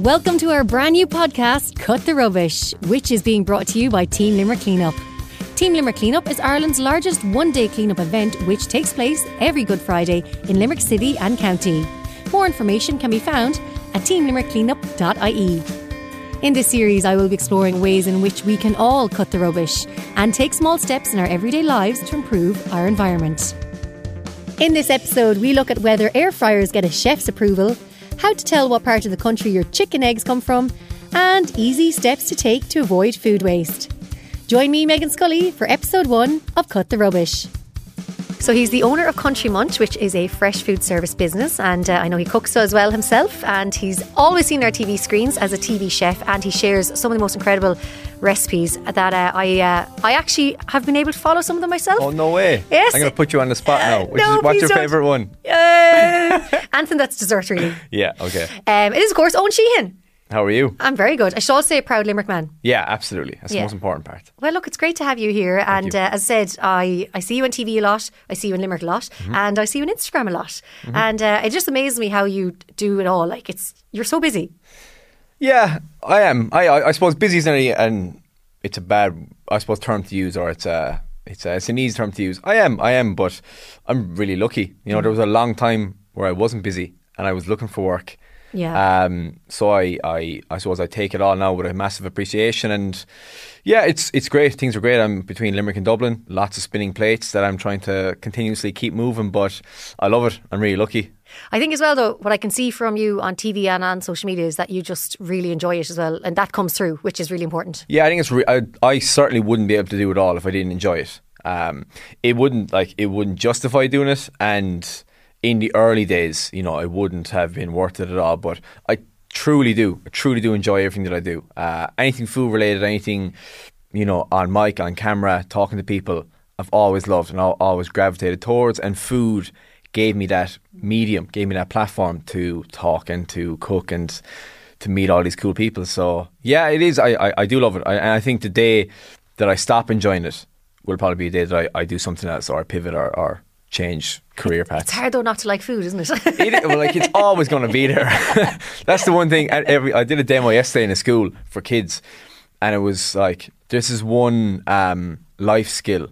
Welcome to our brand new podcast, Cut the Rubbish, which is being brought to you by Team Limerick Cleanup. Team Limerick Cleanup is Ireland's largest one-day cleanup event, which takes place every Good Friday in Limerick City and County. More information can be found at teamlimerickcleanup.ie. In this series, I will be exploring ways in which we can all cut the rubbish and take small steps in our everyday lives to improve our environment. In this episode, we look at whether air fryers get a chef's approval, how to tell what part of the country your chicken eggs come from, and easy steps to take to avoid food waste. Join me, Meghann Scully, for episode 1 of Cut the Rubbish. So he's the owner of Country Munch, which is a fresh food service business, and I know he cooks as well himself, and he's always seen our TV screens as a TV chef, and he shares some of the most incredible recipes that I actually have been able to follow some of them myself. Oh, no way. Yes. I'm going to put you on the spot now. What's your favourite one? Anything that's dessert, really. Yeah, okay. It is, of course, Eoin Sheehan. How are you? I'm very good. I should also say a proud Limerick man. Yeah, absolutely. That's the most important part. Well, look, it's great to have you here. Thank you. As I said, I see you on TV a lot. I see you in Limerick a lot. Mm-hmm. And I see you on Instagram a lot. Mm-hmm. And it just amazes me how you do it all. Like, you're so busy. Yeah, I am. I suppose busy is it's a bad, I suppose, term to use, or it's an easy term to use. I am, but I'm really lucky. You know, there was a long time where I wasn't busy and I was looking for work. Yeah. So I suppose I take it all now with a massive appreciation, and yeah, it's great. Things are great. I'm between Limerick and Dublin. Lots of spinning plates that I'm trying to continuously keep moving, but I love it. I'm really lucky. I think as well, though, what I can see from you on TV and on social media is that you just really enjoy it as well, and that comes through, which is really important. Yeah, I think it's. I certainly wouldn't be able to do it all if I didn't enjoy it. It wouldn't justify doing it, and. In the early days, you know, I wouldn't have been worth it at all, but I truly do enjoy everything that I do. Anything food related, anything, you know, on mic, on camera, talking to people, I've always loved and always gravitated towards, and food gave me that medium, gave me that platform to talk and to cook and to meet all these cool people. So yeah, it is. I do love it. And I think the day that I stop enjoying it will probably be the day that I do something else, or I pivot, or change career paths. It's hard though not to like food, isn't it? It's always going to be there. That's the one thing. I did a demo yesterday in a school for kids, and it was like, this is one life skill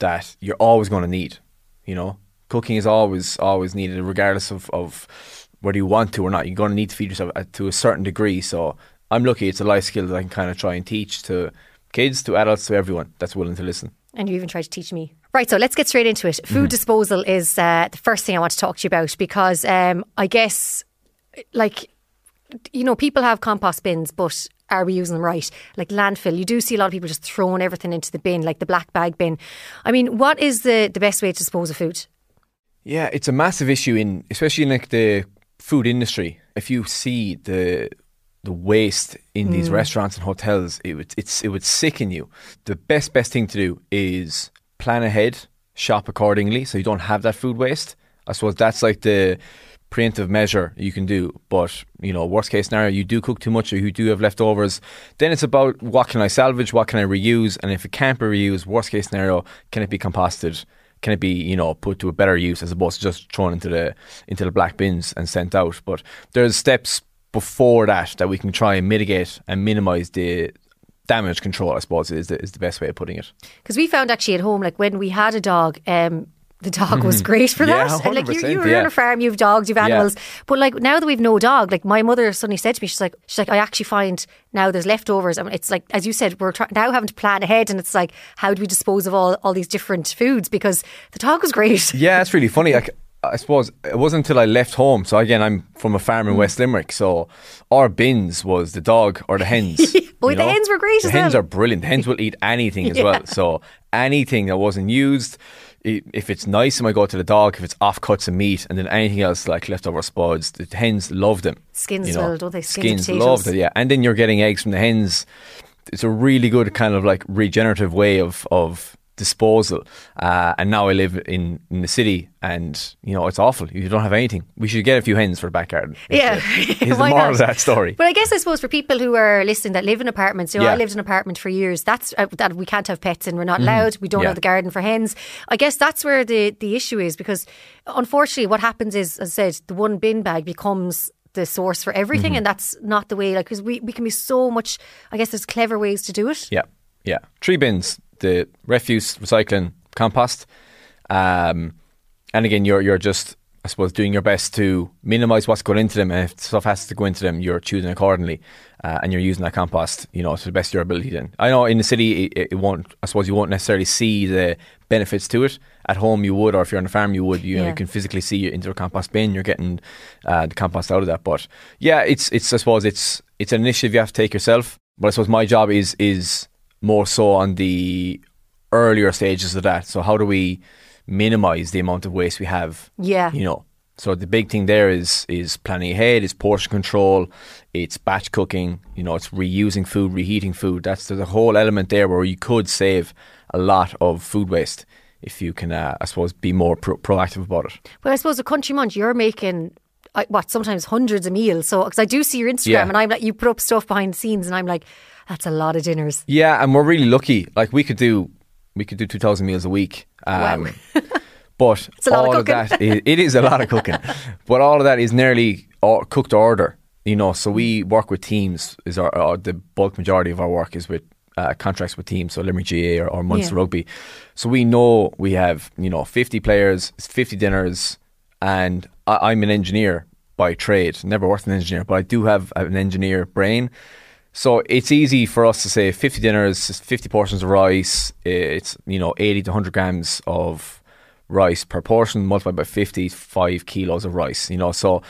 that you're always going to need. You know, cooking is always needed, regardless of whether you want to or not. You're going to need to feed yourself to a certain degree. So I'm lucky. It's a life skill that I can kind of try and teach to kids, to adults, to everyone that's willing to listen. And you even tried to teach me. Right, so let's get straight into it. Food disposal is the first thing I want to talk to you about, because I guess, like, you know, people have compost bins, but are we using them right? Like landfill, you do see a lot of people just throwing everything into the bin, like the black bag bin. I mean, what is the best way to dispose of food? Yeah, it's a massive issue, especially in like the food industry. If you see the waste in these restaurants and hotels, it would sicken you. The best thing to do is plan ahead, shop accordingly, so you don't have that food waste. I suppose that's like the preemptive measure you can do. But, you know, worst case scenario, you do cook too much, or you do have leftovers. Then it's about, what can I salvage? What can I reuse? And if it can't be reused, worst case scenario, can it be composted? Can it be, you know, put to a better use, as opposed to just thrown into the black bins and sent out? But there's steps before that we can try and mitigate and minimise the damage control, I suppose, is the best way of putting it. Because we found actually at home, like when we had a dog, the dog was great for that. And like you were on a farm, you've dogs, you've animals. Yeah. But like now that we've no dog, like my mother suddenly said to me, she's like, I actually find now there's leftovers. I mean, it's like, as you said, we're now having to plan ahead, and it's like, how do we dispose of all these different foods? Because the dog was great. Yeah, it's really funny. I suppose it wasn't until I left home. So again, I'm from a farm in West Limerick. So our bins was the dog or the hens. Boy, the hens were great as well. The hens are brilliant. The hens will eat anything as well. So anything that wasn't used, if it's nice, it might go to the dog. If it's off cuts of meat, and then anything else like leftover spuds, the hens love them. Skins, well, don't they? Skins love them, yeah. And then you're getting eggs from the hens. It's a really good kind of like regenerative way of disposal, and now I live in the city, and you know, it's awful. You don't have anything. We should get a few hens for the back garden. Is the moral of that story. But I guess, I suppose, for people who are listening that live in apartments, you know, I lived in an apartment for years. That's that we can't have pets, and we're not allowed. We don't have the garden for hens. I guess that's where the issue is, because unfortunately what happens is, as I said, the one bin bag becomes the source for everything, and that's not the way. Like, because we can be so much. I guess there's clever ways to do it. Yeah, yeah. Three bins: the refuse, recycling, compost. And again, you're just, I suppose, doing your best to minimise what's going into them, and if stuff has to go into them, you're choosing accordingly, and you're using that compost, you know, to the best of your ability. Then I know in the city, it won't. I suppose you won't necessarily see the benefits to it. At home, you would, or if you're on a farm, you would. You know, you can physically see it into a compost bin. You're getting the compost out of that. But yeah, it's. I suppose it's an initiative you have to take yourself. But I suppose my job is more so on the earlier stages of that. So how do we minimise the amount of waste we have? Yeah, you know. So the big thing there is planning ahead, is portion control, it's batch cooking, you know, it's reusing food, reheating food. There's a whole element there where you could save a lot of food waste if you can, I suppose, be more proactive about it. Well, I suppose at Country Munch, you're making sometimes hundreds of meals. So because I do see your Instagram, and I'm like, you put up stuff behind the scenes, and I'm like, that's a lot of dinners. Yeah, and we're really lucky. Like we could do 2,000 meals a week. Wow. But all of that, it is a lot of cooking. But all of that is nearly cooked to order, you know. So we work with teams. Is the bulk majority of our work is with contracts with teams, so Limerick GAA or Munster Rugby. So we know we have, you know, 50 players, 50 dinners, and I'm an engineer by trade. Never worked as an engineer, but I do have an engineer brain. So it's easy for us to say 50 dinners, 50 portions of rice. It's, you know, 80 to 100 grams of rice per portion multiplied by 55 kilos of rice, you know. So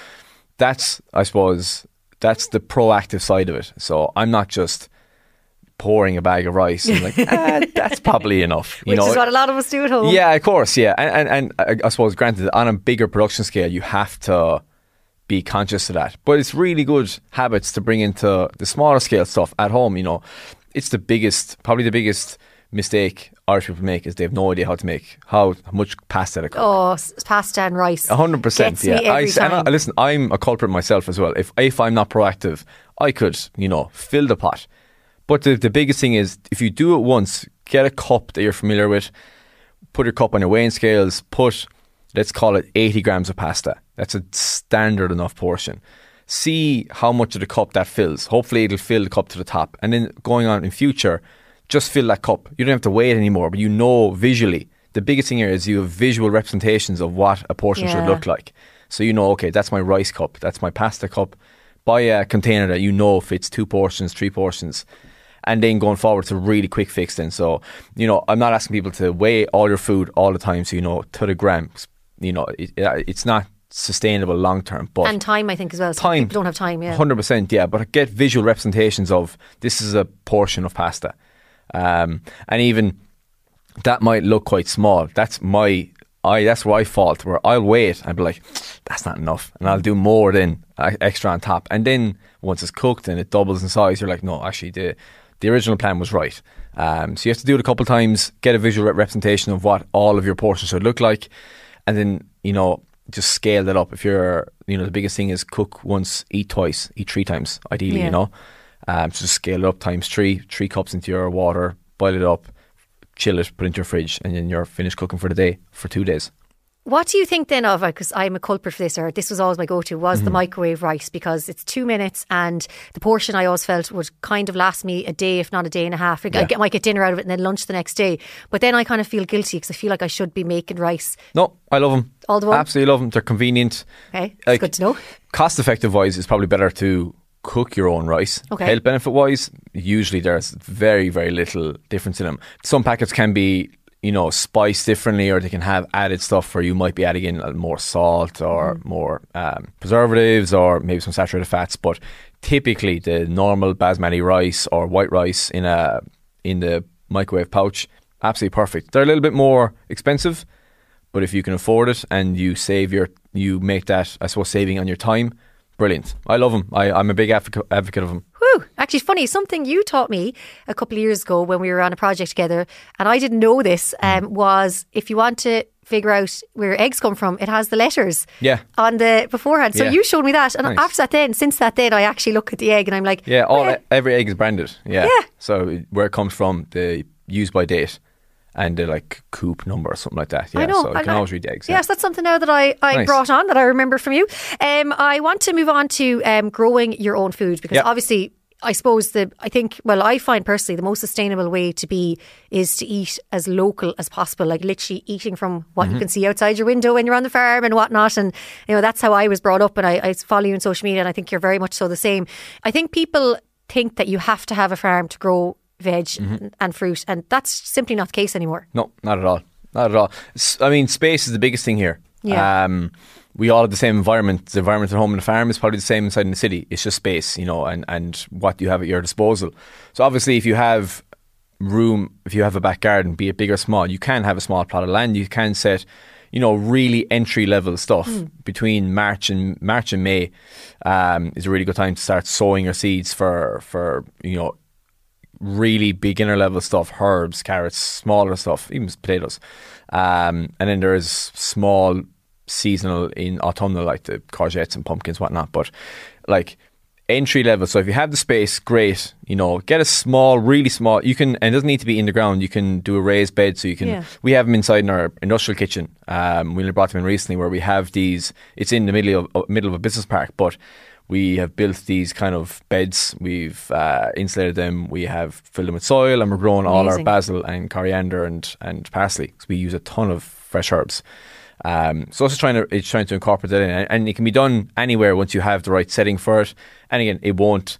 that's, I suppose, that's the proactive side of it. So I'm not just pouring a bag of rice and like, that's probably enough. You know? Which is what a lot of us do at home. Yeah, of course, yeah. And I suppose, granted, on a bigger production scale, you have to be conscious of that. But it's really good habits to bring into the smaller scale stuff at home, you know. It's probably the biggest mistake Irish people make is they have no idea how much pasta to cook. Oh, pasta and rice. 100%. Yeah. And listen, I'm a culprit myself as well. If I'm not proactive, I could, you know, fill the pot. But the biggest thing is, if you do it once, get a cup that you're familiar with, put your cup on your weighing scales, put, let's call it 80 grams of pasta. That's a standard enough portion. See how much of the cup that fills. Hopefully it'll fill the cup to the top. And then going on in future, just fill that cup. You don't have to weigh it anymore, but you know visually. The biggest thing here is you have visual representations of what a portion should look like. So you know, okay, that's my rice cup, that's my pasta cup. Buy a container that you know fits 2 portions, 3 portions. And then going forward, it's a really quick fix then. So, you know, I'm not asking people to weigh all your food all the time, so you know, to the gram. You know, it's not sustainable long term. But and time, I think, as well. So time. People don't have time, 100%, But get visual representations of, this is a portion of pasta. And even that might look quite small. That's where I fault, where I'll wait and be like, that's not enough, and I'll do more then extra on top, and then once it's cooked and it doubles in size, you're like, no, actually the original plan was right. So you have to do it a couple of times, get a visual representation of what all of your portions should look like, and then, you know, just scale that up. If you're, you know, the biggest thing is cook once, eat twice, eat 3 times ideally, you know. So just scale it up times 3 cups into your water, boil it up, chill it, put it into your fridge, and then you're finished cooking for the day, for 2 days. What do you think then of, because I'm a culprit for this, or this was always my go-to, was the microwave rice, because it's 2 minutes and the portion I always felt would kind of last me a day, if not a day and a half. I might get dinner out of it and then lunch the next day. But then I kind of feel guilty because I feel like I should be making rice. No, I love them. All the way. Absolutely love them. They're convenient. Okay, it's like, good to know. Cost-effective wise, it's probably better to cook your own rice. Okay. Health benefit wise, usually there's very, very little difference in them. Some packets can be, you know, spiced differently, or they can have added stuff where you might be adding in more salt or more preservatives or maybe some saturated fats. But typically the normal basmati rice or white rice in the microwave pouch, absolutely perfect. They're a little bit more expensive, but if you can afford it and you save you make that, I suppose, saving on your time, brilliant. I love them. I'm a big advocate of them. Whew. Actually, funny, something you taught me a couple of years ago when we were on a project together, and I didn't know this, was if you want to figure out where eggs come from, it has the letters on the beforehand. So you showed me that, and after that then, since that then, I actually look at the egg and I'm like, every egg is branded. So where it comes from, the use by date. and the like coupe number or something like that. Yeah, I know, so you can always read the eggs. Yeah. Yes, that's something now that I nice. Brought on that I remember from you. I want to move on to growing your own food, because obviously I suppose I find personally the most sustainable way to be is to eat as local as possible, like literally eating from what you can see outside your window when you're on the farm and whatnot. And, you know, that's how I was brought up, and I follow you on social media, and I think you're very much so the same. I think people think that you have to have a farm to grow veg and fruit, and that's simply not the case anymore. No, not at all. Not at all. I mean, space is the biggest thing here. Yeah. We all have the same environment. The environment at home and the farm is probably the same inside in the city. It's just space, you know, and what you have at your disposal. So obviously if you have room, if you have a back garden, be it big or small, you can have a small plot of land. You can set, you know, really entry level stuff between March and May is a really good time to start sowing your seeds for you know, really beginner level stuff, herbs, carrots, smaller stuff, even potatoes. And then there's small seasonal in autumnal, like the courgettes and pumpkins, whatnot. But like entry level, so if you have the space, great, you know, get a small, really small, you can, and it doesn't need to be in the ground, you can do a raised bed, so you can we have them inside in our industrial kitchen. We only brought them in recently, where we have these, it's in the middle of a business park, but we have built these kind of beds. We've insulated them. We have filled them with soil, and we're growing all our basil and coriander and parsley, because we use a ton of fresh herbs. So it's trying to incorporate that in, and it can be done anywhere once you have the right setting for it. And again, it won't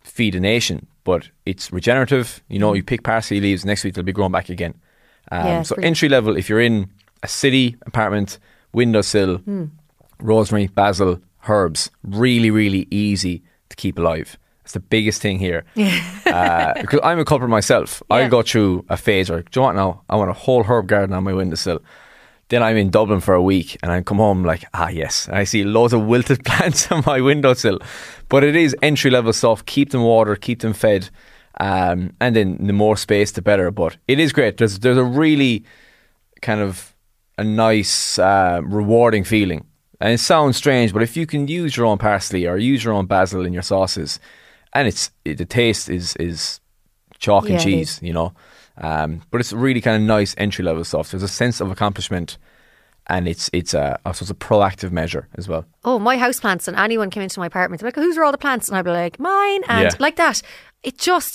feed a nation, but it's regenerative. You know, you pick parsley leaves, next week they'll be grown back again. So entry level, if you're in a city apartment, windowsill, rosemary, basil, herbs, really, really easy to keep alive. It's the biggest thing here. Because I'm a culprit myself. Yeah. I go through a phase where, do you know what now? I want a whole herb garden on my windowsill. Then I'm in Dublin for a week and I come home like, yes. And I see loads of wilted plants on my windowsill. But it is entry level stuff. Keep them watered, keep them fed. And then the more space, the better. But it is great. There's a really kind of a nice, rewarding feeling. And it sounds strange, but if you can use your own parsley or use your own basil in your sauces, and the taste is chalk and cheese, you know. But it's really kind of nice entry level stuff. There's a sense of accomplishment, and it's a proactive measure as well. Oh, my houseplants, and anyone came into my apartment, they're like, whose are all the plants? And I'd be like, mine, and like that.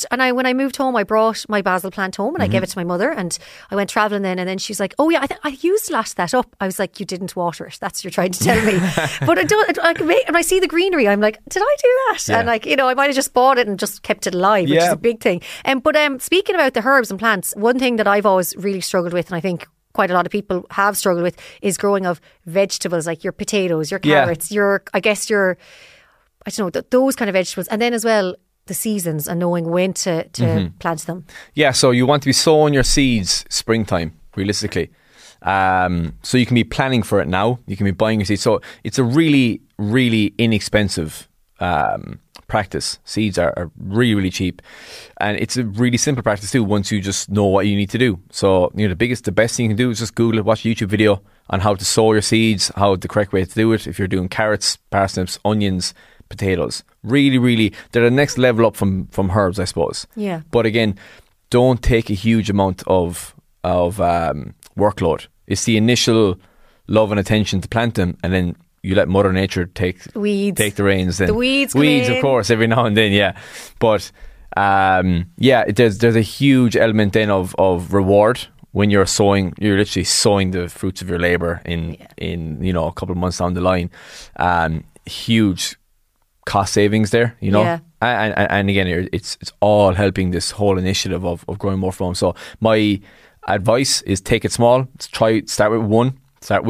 When I moved home, I brought my basil plant home, and I gave it to my mother, and I went travelling then, and then she's like, oh yeah, I used last that up. I was like, you didn't water it, that's what you're trying to tell me. But when I see the greenery, I'm like, did I do that? Yeah. And like, you know, I might have just bought it and just kept it alive, which is a big thing. But speaking about the herbs and plants, one thing that I've always really struggled with, and I think quite a lot of people have struggled with, is growing of vegetables, like your potatoes, your carrots, those kind of vegetables. And then as well, the seasons and knowing when to plant them. Yeah, so you want to be sowing your seeds springtime, realistically. So you can be planning for it now. You can be buying your seeds. So it's a really, really inexpensive practice. Seeds are really, really cheap. And it's a really simple practice too, once you just know what you need to do. So, you know, the best thing you can do is just Google it, watch a YouTube video on how to sow your seeds, how the correct way to do it. If you're doing carrots, parsnips, onions, potatoes, really, really, they're the next level up from herbs, I suppose. Yeah. But again, don't take a huge amount of workload. It's the initial love and attention to plant them, and then you let Mother Nature take the reins. Then the weeds, of course, every now and then. Yeah, but there's a huge element then of reward when you're sowing. You're literally sowing the fruits of your labour in you know, a couple of months down the line. Huge cost savings there, you know. Yeah. And again, it's all helping this whole initiative of growing more from. So my advice is take it small. Start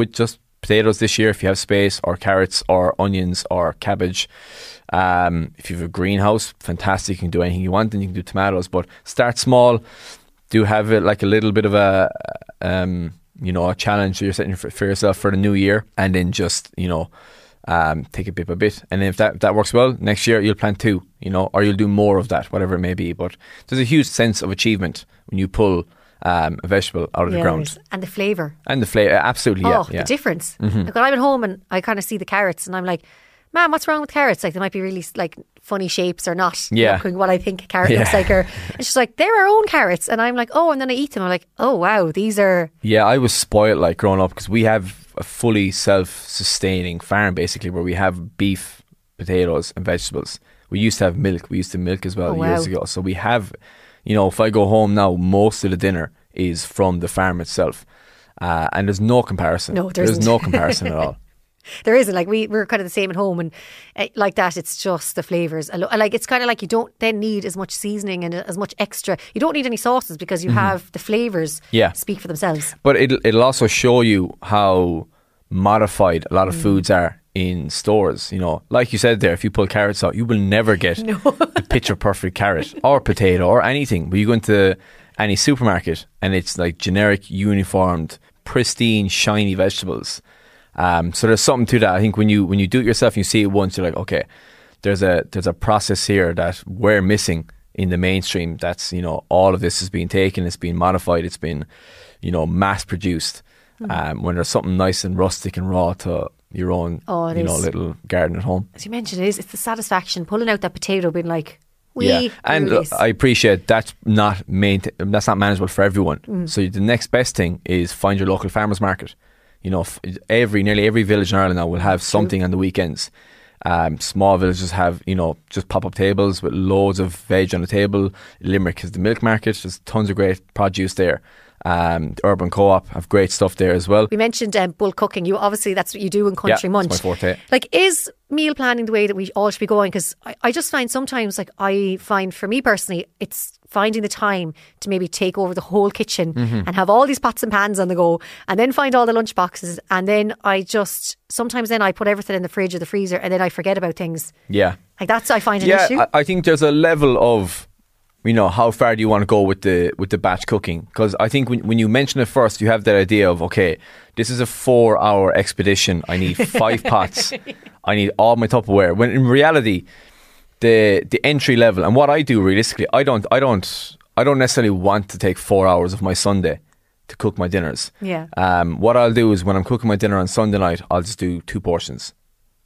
with just potatoes this year if you have space, or carrots or onions or cabbage. If you have a greenhouse, fantastic, you can do anything you want, and you can do tomatoes, but start small. Do have it like a little bit of a a challenge that you're setting for yourself for the new year, and then just, you know, take it bit by bit, and if that works well, next year you'll plant two, you know, or you'll do more of that, whatever it may be. But there's a huge sense of achievement when you pull a vegetable out of the ground, and the flavour, absolutely, the difference. Like when I'm at home and I kind of see the carrots, and I'm like, Mom, what's wrong with carrots? Like, they might be really like funny shapes or not. Yeah. Not what I think a carrot looks like. Or, and she's like, they're our own carrots. And I'm like, oh, and then I eat them. I'm like, oh, wow, these are. Yeah, I was spoiled like growing up because we have a fully self-sustaining farm basically where we have beef, potatoes and vegetables. We used to have milk. We used to milk as well years ago. So we have, you know, if I go home now, most of the dinner is from the farm itself. And there's no comparison. No, there's no comparison at all. There isn't, like we're kind of the same at home, and like that, it's just the flavours. Like it's kind of like you don't then need as much seasoning and as much extra. You don't need any sauces because you have the flavours speak for themselves. But it'll also show you how modified a lot of foods are in stores. You know, like you said there, if you pull carrots out, you will never get a picture perfect carrot or potato or anything. But you go into any supermarket and it's like generic, uniformed, pristine, shiny vegetables. So there's something to that. I think when you do it yourself and you see it once, you're like, okay, there's a process here that we're missing in the mainstream. That's, you know, all of this is being taken, it's being modified, it's been, you know, mass produced. When there's something nice and rustic and raw to your own little garden at home. As you mentioned, it's the satisfaction pulling out that potato, being like, I appreciate that's not manageable for everyone. So the next best thing is find your local farmers market. You know, nearly every village in Ireland now will have something on the weekends. Small villages have, you know, just pop-up tables with loads of veg on the table. Limerick has the milk market. There's tons of great produce there. The Urban Co-op have great stuff there as well. We mentioned bulk cooking. You obviously, that's what you do in Country Munch. That's my forte. Like, is meal planning the way that we all should be going? Because I just find sometimes, like, for me personally, it's finding the time to maybe take over the whole kitchen and have all these pots and pans on the go, and then find all the lunch boxes, and then I put everything in the fridge or the freezer, and then I forget about things. Yeah, like that's I find an issue. Yeah, I think there's a level of, you know, how far do you want to go with the batch cooking? Because I think when you mention it first, you have that idea of, okay, this is a 4-hour expedition. I need 5 pots. I need all my Tupperware. When in reality, the entry level and what I do realistically, I don't necessarily want to take 4 hours of my Sunday to cook my dinners. Yeah. What I'll do is when I'm cooking my dinner on Sunday night, I'll just do 2 portions.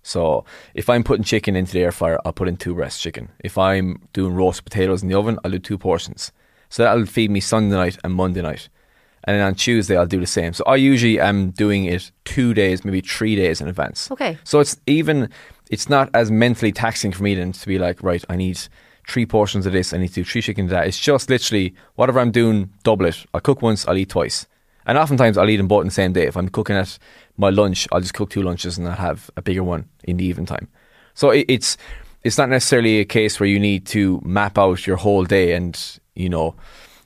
So if I'm putting chicken into the air fryer, I'll put in 2 breasts chicken. If I'm doing roast potatoes in the oven, I'll do 2 portions. So that'll feed me Sunday night and Monday night. And then on Tuesday, I'll do the same. So I usually am doing it 2 days, maybe 3 days in advance. Okay. So it's not as mentally taxing for me then to be like, right, I need 3 portions of this, I need to do 3 chicken of that. It's just literally whatever I'm doing, double it. I'll cook once, I'll eat twice. And oftentimes I'll eat them both on the same day. If I'm cooking at my lunch, I'll just cook 2 lunches and I'll have a bigger one in the evening time. So it's not necessarily a case where you need to map out your whole day and, you know,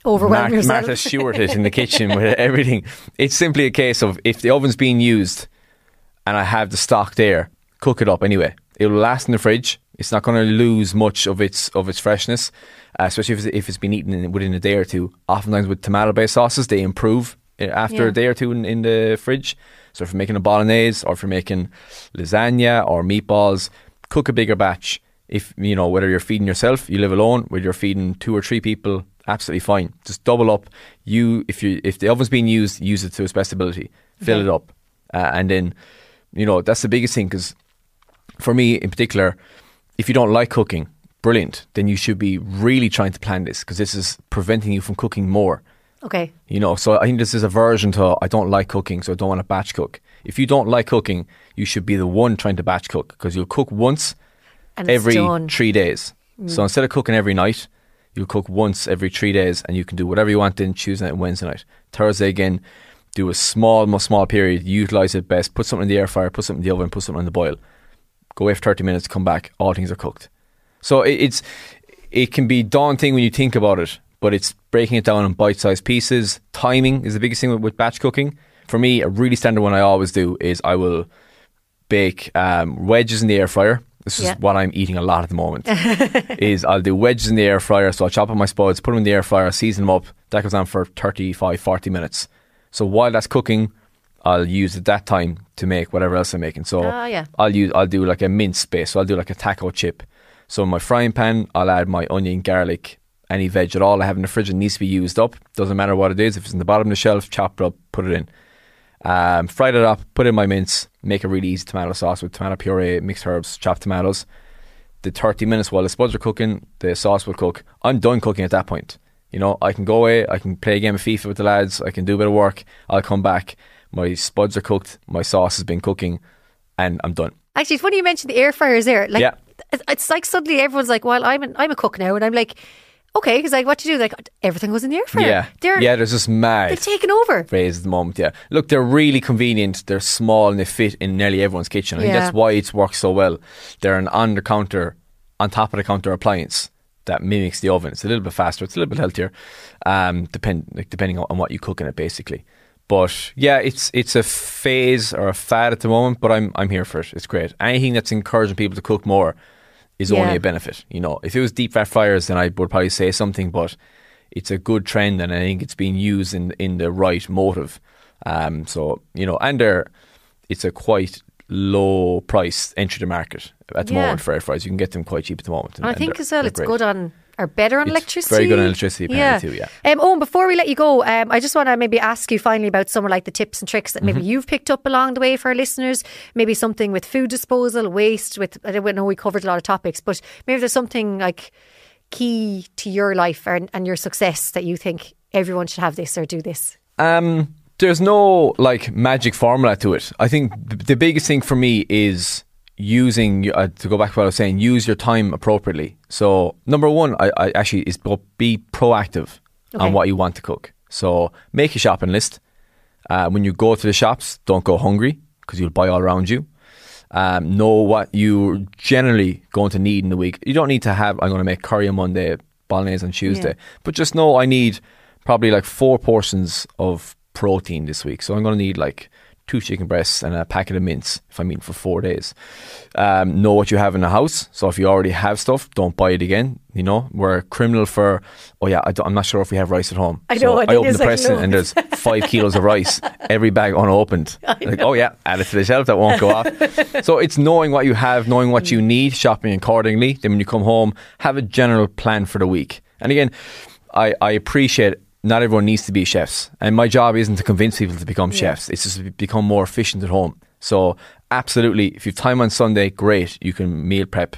overwhelm yourself. Martha Stewart it in the kitchen with everything. It's simply a case of if the oven's being used and I have the stock there, cook it up anyway. It'll last in the fridge. It's not going to lose much of its freshness, especially if it's been eaten within a day or two. Oftentimes with tomato-based sauces, they improve after a day or two in the fridge. So if you're making a bolognese or if you're making lasagna or meatballs, cook a bigger batch. If you know, whether you're feeding yourself, you live alone, whether you're feeding 2 or 3 people, absolutely fine. Just double up. If the oven's being used, use it to its best ability. Fill it up, and then, you know, that's the biggest thing. Because for me in particular, if you don't like cooking, brilliant. Then you should be really trying to plan this, because this is preventing you from cooking more. Okay. You know, so I think this is a version to, I don't like cooking, so I don't want to batch cook. If you don't like cooking, you should be the one trying to batch cook, because you'll cook once and every 3 days. So instead of cooking every night, you'll cook once every 3 days, and you can do whatever you want then Tuesday night and Wednesday night. Thursday again, do a small period, utilise it best, put something in the air fryer, put something in the oven, put something on the boil. Go away for 30 minutes, come back, all things are cooked. So it can be daunting when you think about it, but it's breaking it down in bite-sized pieces. Timing is the biggest thing with batch cooking. For me, a really standard one I always do is I will bake wedges in the air fryer. This is what I'm eating a lot at the moment. Is I'll do wedges in the air fryer. So I'll chop up my spuds, put them in the air fryer, season them up. That goes on for 35, 40 minutes. So while that's cooking, I'll use at that time to make whatever else I'm making. So I'll do like a mince base. So I'll do like a taco chip. So in my frying pan, I'll add my onion, garlic, any veg at all I have in the fridge. It needs to be used up. Doesn't matter what it is. If it's in the bottom of the shelf, chop it up, put it in. Fry that up, put in my mince, make a really easy tomato sauce with tomato puree, mixed herbs, chopped tomatoes. The 30 minutes while the spuds are cooking, the sauce will cook. I'm done cooking at that point. You know, I can go away, I can play a game of FIFA with the lads, I can do a bit of work, I'll come back, my spuds are cooked, my sauce has been cooking, and I'm done. Actually, it's funny you mentioned the air fryers there. Like, yeah. It's like suddenly everyone's like, well, I'm a cook now, and I'm like, okay, because like, what do you do? Like, everything was in the air fryer. Yeah, there's this mad. They've taken over. Phase at the moment, yeah. Look, they're really convenient. They're small and they fit in nearly everyone's kitchen. I think that's why it's worked so well. They're an on top of the counter appliance that mimics the oven. It's a little bit faster. It's a little bit healthier, depending on what you cook in it, basically. But yeah, it's a phase or a fad at the moment. But I'm here for it. It's great. Anything that's encouraging people to cook more is only a benefit. You know, if it was deep fat fryers, then I would probably say something, but it's a good trend and I think it's being used in the right motive. So, you know, and it's a quite low price entry to market at the moment for air fryers. You can get them quite cheap at the moment. And I think as well, it's great. Better on electricity. Very good on electricity, apparently too, yeah. Eoin, before we let you go, I just want to maybe ask you finally about some of like the tips and tricks that maybe you've picked up along the way for our listeners. Maybe something with food disposal, waste. I know we covered a lot of topics, but maybe there's something like key to your life and your success that you think everyone should have this or do this. There's no like magic formula to it. I think the biggest thing for me is using, to go back to what I was saying, use your time appropriately. So number one, I actually is be proactive on what you want to cook. So make a shopping list. When you go to the shops, don't go hungry because you'll buy all around you. Know what you're generally going to need in the week. You don't need to have, I'm going to make curry on Monday, bolognese on Tuesday, but just know I need probably like 4 portions of protein this week. So I'm going to need like 2 chicken breasts and a packet of mince if I'm eating for 4 days. Know what you have in the house. So if you already have stuff, don't buy it again. You know, we're criminal for, I'm not sure if we have rice at home. I open the press and there's 5 kilos of rice, every bag unopened. Like, add it to the shelf, that won't go off. So it's knowing what you have, knowing what you need, shopping accordingly. Then when you come home, have a general plan for the week. And again, I appreciate not everyone needs to be chefs. And my job isn't to convince people to become chefs. It's just to become more efficient at home. So absolutely, if you have time on Sunday, great. You can meal prep.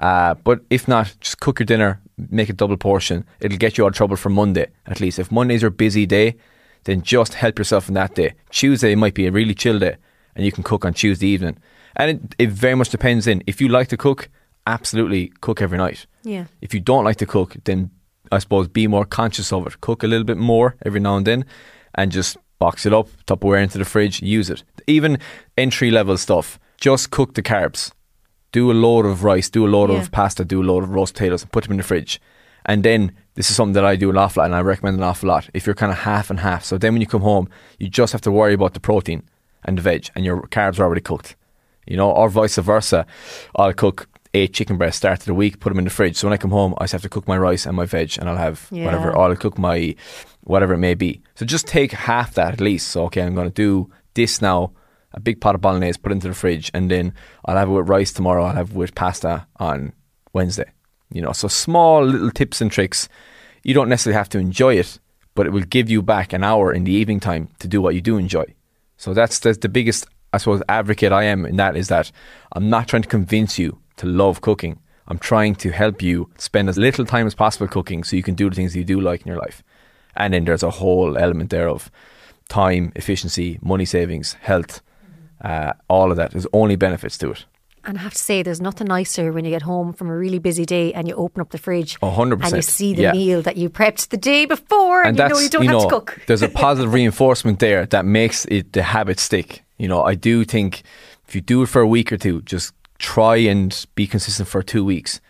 But if not, just cook your dinner, make a double portion. It'll get you out of trouble for Monday, at least. If Monday's your busy day, then just help yourself on that day. Tuesday might be a really chill day and you can cook on Tuesday evening. And it very much depends if you like to cook, absolutely cook every night. Yeah. If you don't like to cook, then I suppose be more conscious of it. Cook a little bit more every now and then and just box it up, Tupperware into the fridge, use it. Even entry level stuff, just cook the carbs. Do a load of rice, do a load of pasta, do a load of roast potatoes and put them in the fridge. And then this is something that I do an awful lot and I recommend an awful lot. If you're kind of half and half, so then when you come home, you just have to worry about the protein and the veg and your carbs are already cooked. You know, or vice versa. I'll cook 8 chicken breasts, start of the week, put them in the fridge. So when I come home, I just have to cook my rice and my veg and I'll have whatever, or I'll cook my whatever it may be. So just take half that at least. So, okay, I'm going to do this now, a big pot of bolognese, put it into the fridge, and then I'll have it with rice tomorrow, I'll have it with pasta on Wednesday. You know, so small little tips and tricks. You don't necessarily have to enjoy it, but it will give you back an hour in the evening time to do what you do enjoy. So that's the biggest, I suppose, advocate I am in that is that I'm not trying to convince you to love cooking. I'm trying to help you spend as little time as possible cooking so you can do the things you do like in your life. And then there's a whole element there of time, efficiency, money savings, health, all of that. There's only benefits to it. And I have to say, there's nothing nicer when you get home from a really busy day and you open up the fridge 100%, and you see the meal that you prepped the day before and you know you don't have to cook. There's a positive reinforcement there that makes it the habit stick. You know, I do think if you do it for a week or two, just try and be consistent for 2 weeks,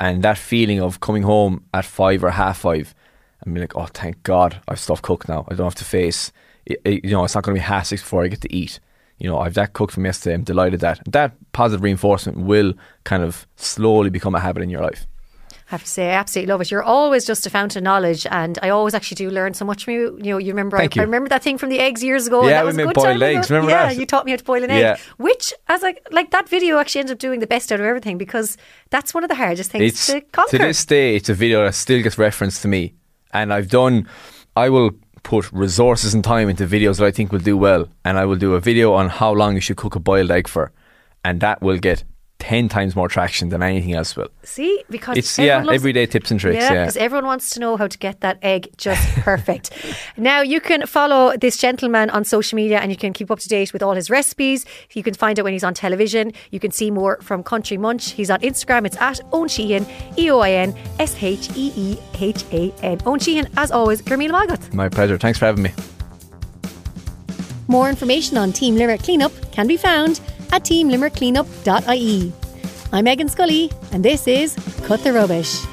and that feeling of coming home at 5 or 5:30 and being like, oh thank God I've stuff cooked now, I don't have to face it, you know, it's not going to be 6:30 before I get to eat, you know, I've that cooked from yesterday, I'm delighted. That positive reinforcement will kind of slowly become a habit in your life. I have to say I absolutely love it. You're always just a fountain of knowledge and I always actually do learn so much from you. You know, you remember I remember that thing from the eggs years ago. Yeah, we made boiled eggs, remember that? Yeah, you taught me how to boil an egg. Which, as like that video actually ended up doing the best out of everything because that's one of the hardest things to conquer. To this day, it's a video that still gets referenced to me. And I will put resources and time into videos that I think will do well, and I will do a video on how long you should cook a boiled egg for, and that will get 10 times more traction than anything else will. See, because it's everyday tips and tricks. Yeah, because everyone wants to know how to get that egg just perfect. Now, you can follow this gentleman on social media and you can keep up to date with all his recipes. You can find out when he's on television. You can see more from Country Munch. He's on Instagram. It's at Eoin Sheehan, EoinSheehan. Eoin Sheehan, as always, Gurmila Magott. My pleasure. Thanks for having me. More information on Team Limerick Cleanup can be found at teamlimerickcleanup.ie. I'm Meghann Scully and this is Cut the Rubbish.